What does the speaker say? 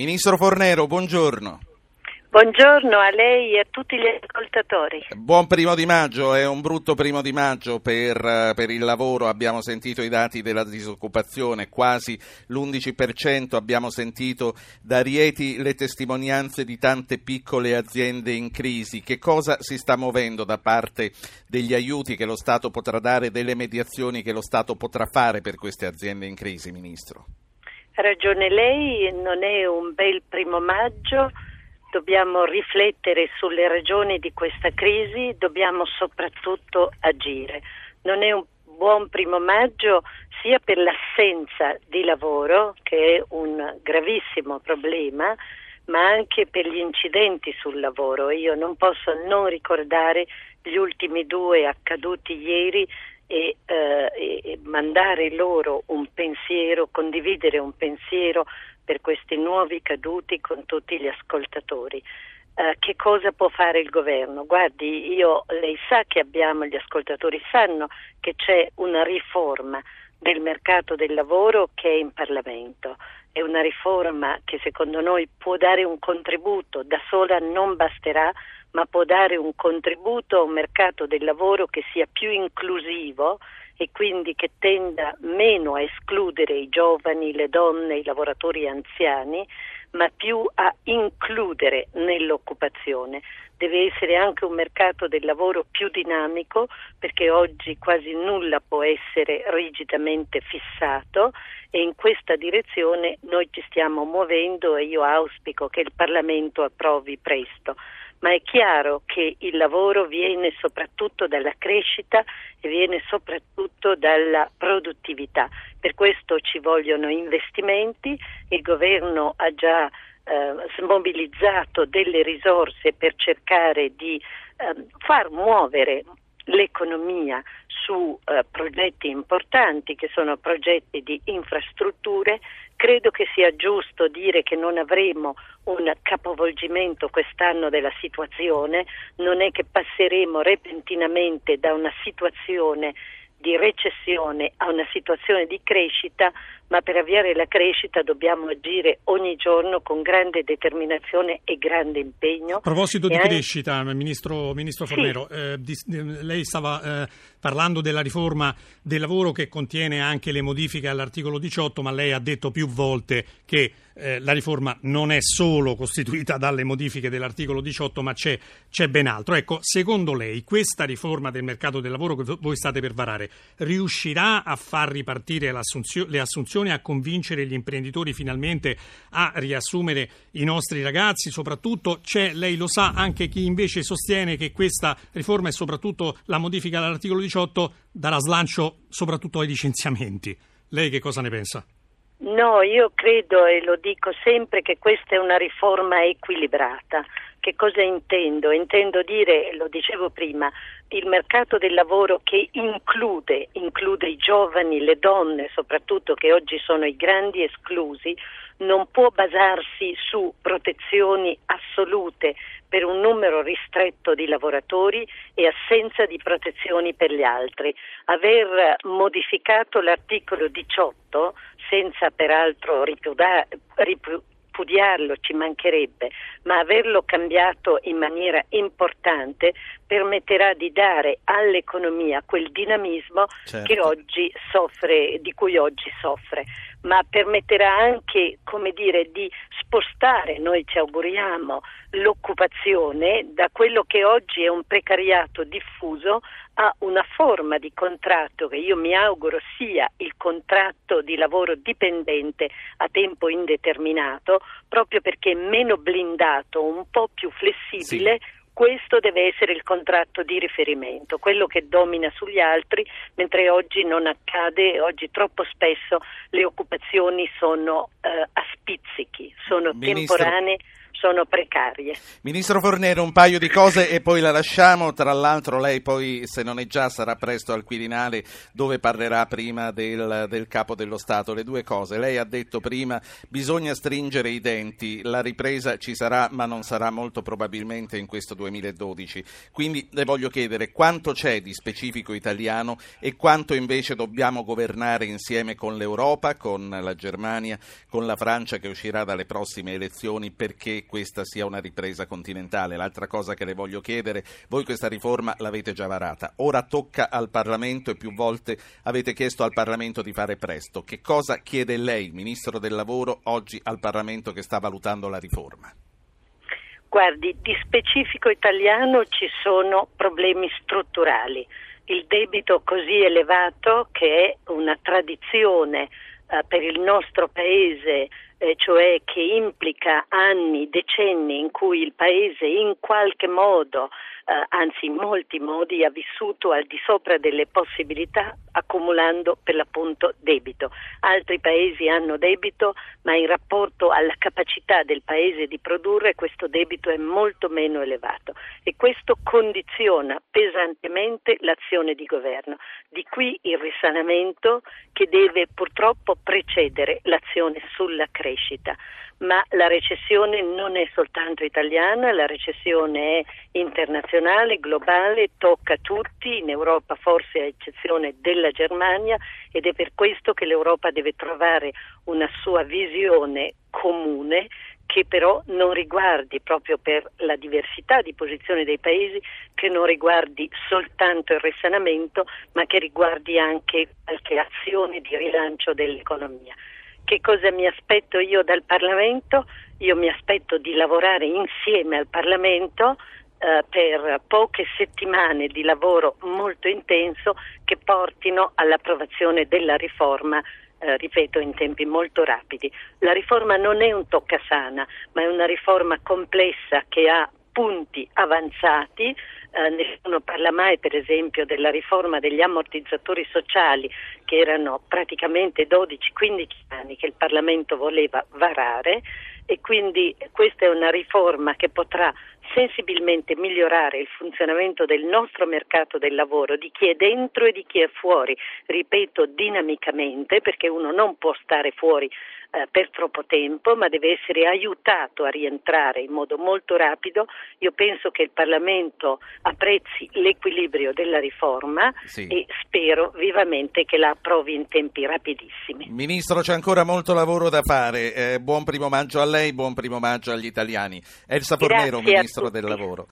Ministro Fornero, buongiorno. Buongiorno a lei e a tutti gli ascoltatori. Buon 1° di maggio, è un brutto 1° di maggio per il lavoro, abbiamo sentito i dati della disoccupazione, quasi l'11%, abbiamo sentito da Rieti le testimonianze di tante piccole aziende in crisi. Che cosa si sta muovendo da parte degli aiuti che lo Stato potrà dare, delle mediazioni che lo Stato potrà fare per queste aziende in crisi, Ministro? Ha ragione lei, non è un bel 1° maggio, dobbiamo riflettere sulle ragioni di questa crisi, dobbiamo soprattutto agire. Non è un buon 1° maggio sia per l'assenza di lavoro, che è un gravissimo problema, ma anche per gli incidenti sul lavoro. Io non posso non ricordare gli ultimi 2 accaduti ieri e mandare loro un pensiero, condividere un pensiero per questi nuovi caduti con tutti gli ascoltatori. Che cosa può fare il governo? Guardi, lei sa che gli ascoltatori sanno che c'è una riforma del mercato del lavoro che è in Parlamento. È una riforma che secondo noi può dare un contributo, da sola non basterà, ma può dare un contributo a un mercato del lavoro che sia più inclusivo e quindi che tenda meno a escludere i giovani, le donne, i lavoratori anziani, ma più a includere nell'occupazione. Deve essere anche un mercato del lavoro più dinamico, perché oggi quasi nulla può essere rigidamente fissato, e in questa direzione noi ci stiamo muovendo e io auspico che il Parlamento approvi presto. Ma è chiaro che il lavoro viene soprattutto dalla crescita e viene soprattutto dalla produttività. Per questo ci vogliono investimenti. Il governo ha già smobilizzato delle risorse per cercare di far muovere l'economia su progetti importanti, che sono progetti di infrastrutture. Credo che sia giusto dire che non avremo un capovolgimento quest'anno della situazione, non è che passeremo repentinamente da una situazione di recessione a una situazione di crescita, ma per avviare la crescita dobbiamo agire ogni giorno con grande determinazione e grande impegno. A proposito di crescita, Ministro Fornero, sì. Lei stava parlando della riforma del lavoro che contiene anche le modifiche all'articolo 18, ma lei ha detto più volte che la riforma non è solo costituita dalle modifiche dell'articolo 18, ma c'è ben altro. Ecco, secondo lei questa riforma del mercato del lavoro che voi state per varare riuscirà a far ripartire le assunzioni, a convincere gli imprenditori finalmente a riassumere i nostri ragazzi? Soprattutto c'è, lei lo sa, anche chi invece sostiene che questa riforma e soprattutto la modifica all'articolo 18 darà slancio soprattutto ai licenziamenti. Lei che cosa ne pensa? No, io credo, e lo dico sempre, che questa è una riforma equilibrata. Che cosa intendo? Intendo dire, lo dicevo prima, il mercato del lavoro che include i giovani, le donne soprattutto, che oggi sono i grandi esclusi, non può basarsi su protezioni assolute per un numero ristretto di lavoratori e assenza di protezioni per gli altri. Aver modificato l'articolo 18, senza peraltro ripudiarlo, ci mancherebbe, ma averlo cambiato in maniera importante permetterà di dare all'economia quel dinamismo, certo, di cui oggi soffre, ma permetterà anche, di spostare, noi ci auguriamo, l'occupazione da quello che oggi è un precariato diffuso a una forma di contratto che io mi auguro sia il contratto di lavoro dipendente a tempo indeterminato, proprio perché meno blindato, un po' più flessibile. Sì. Questo deve essere il contratto di riferimento, quello che domina sugli altri, mentre oggi non accade. Oggi troppo spesso le occupazioni sono a spizzichi, sono temporanee, sono precarie. Ministro Fornero, un paio di cose e poi la lasciamo. Tra l'altro lei poi, se non è già, sarà presto al Quirinale, dove parlerà prima del Capo dello Stato. Le due cose: lei ha detto prima, bisogna stringere i denti, la ripresa ci sarà ma non sarà molto probabilmente in questo 2020. 2012. Quindi le voglio chiedere quanto c'è di specifico italiano e quanto invece dobbiamo governare insieme con l'Europa, con la Germania, con la Francia che uscirà dalle prossime elezioni, perché questa sia una ripresa continentale. L'altra cosa che le voglio chiedere, voi questa riforma l'avete già varata, ora tocca al Parlamento e più volte avete chiesto al Parlamento di fare presto. Che cosa chiede lei, Ministro del Lavoro, oggi al Parlamento che sta valutando la riforma? Guardi, di specifico italiano ci sono problemi strutturali. Il debito così elevato, che è una tradizione per il nostro Paese, cioè che implica anni, decenni in cui il Paese in qualche modo, anzi in molti modi, ha vissuto al di sopra delle possibilità, accumulando per l'appunto debito. Altri Paesi hanno debito, ma in rapporto alla capacità del Paese di produrre questo debito è molto meno elevato, e questo condiziona pesantemente l'azione di governo. Di qui il risanamento che deve purtroppo precedere l'azione sulla crescita. Ma la recessione non è soltanto italiana, la recessione è internazionale, globale, tocca tutti, in Europa forse a eccezione della Germania, ed è per questo che l'Europa deve trovare una sua visione comune che però non riguardi, proprio per la diversità di posizione dei Paesi, che non riguardi soltanto il risanamento, ma che riguardi anche qualche azione di rilancio dell'economia. Che cosa mi aspetto io dal Parlamento? Io mi aspetto di lavorare insieme al Parlamento per poche settimane di lavoro molto intenso che portino all'approvazione della riforma, ripeto, in tempi molto rapidi. La riforma non è un toccasana, ma è una riforma complessa che ha punti avanzati, nessuno parla mai per esempio della riforma degli ammortizzatori sociali, che erano praticamente 12-15 anni che il Parlamento voleva varare, e quindi questa è una riforma che potrà sensibilmente migliorare il funzionamento del nostro mercato del lavoro, di chi è dentro e di chi è fuori, ripeto dinamicamente, perché uno non può stare fuori per troppo tempo, ma deve essere aiutato a rientrare in modo molto rapido. Io penso che il Parlamento apprezzi l'equilibrio della riforma, sì, e spero vivamente che la approvi in tempi rapidissimi. Ministro, c'è ancora molto lavoro da fare. Buon 1° maggio a lei, buon 1° maggio agli italiani. Elsa Fornero, Ministro del Lavoro.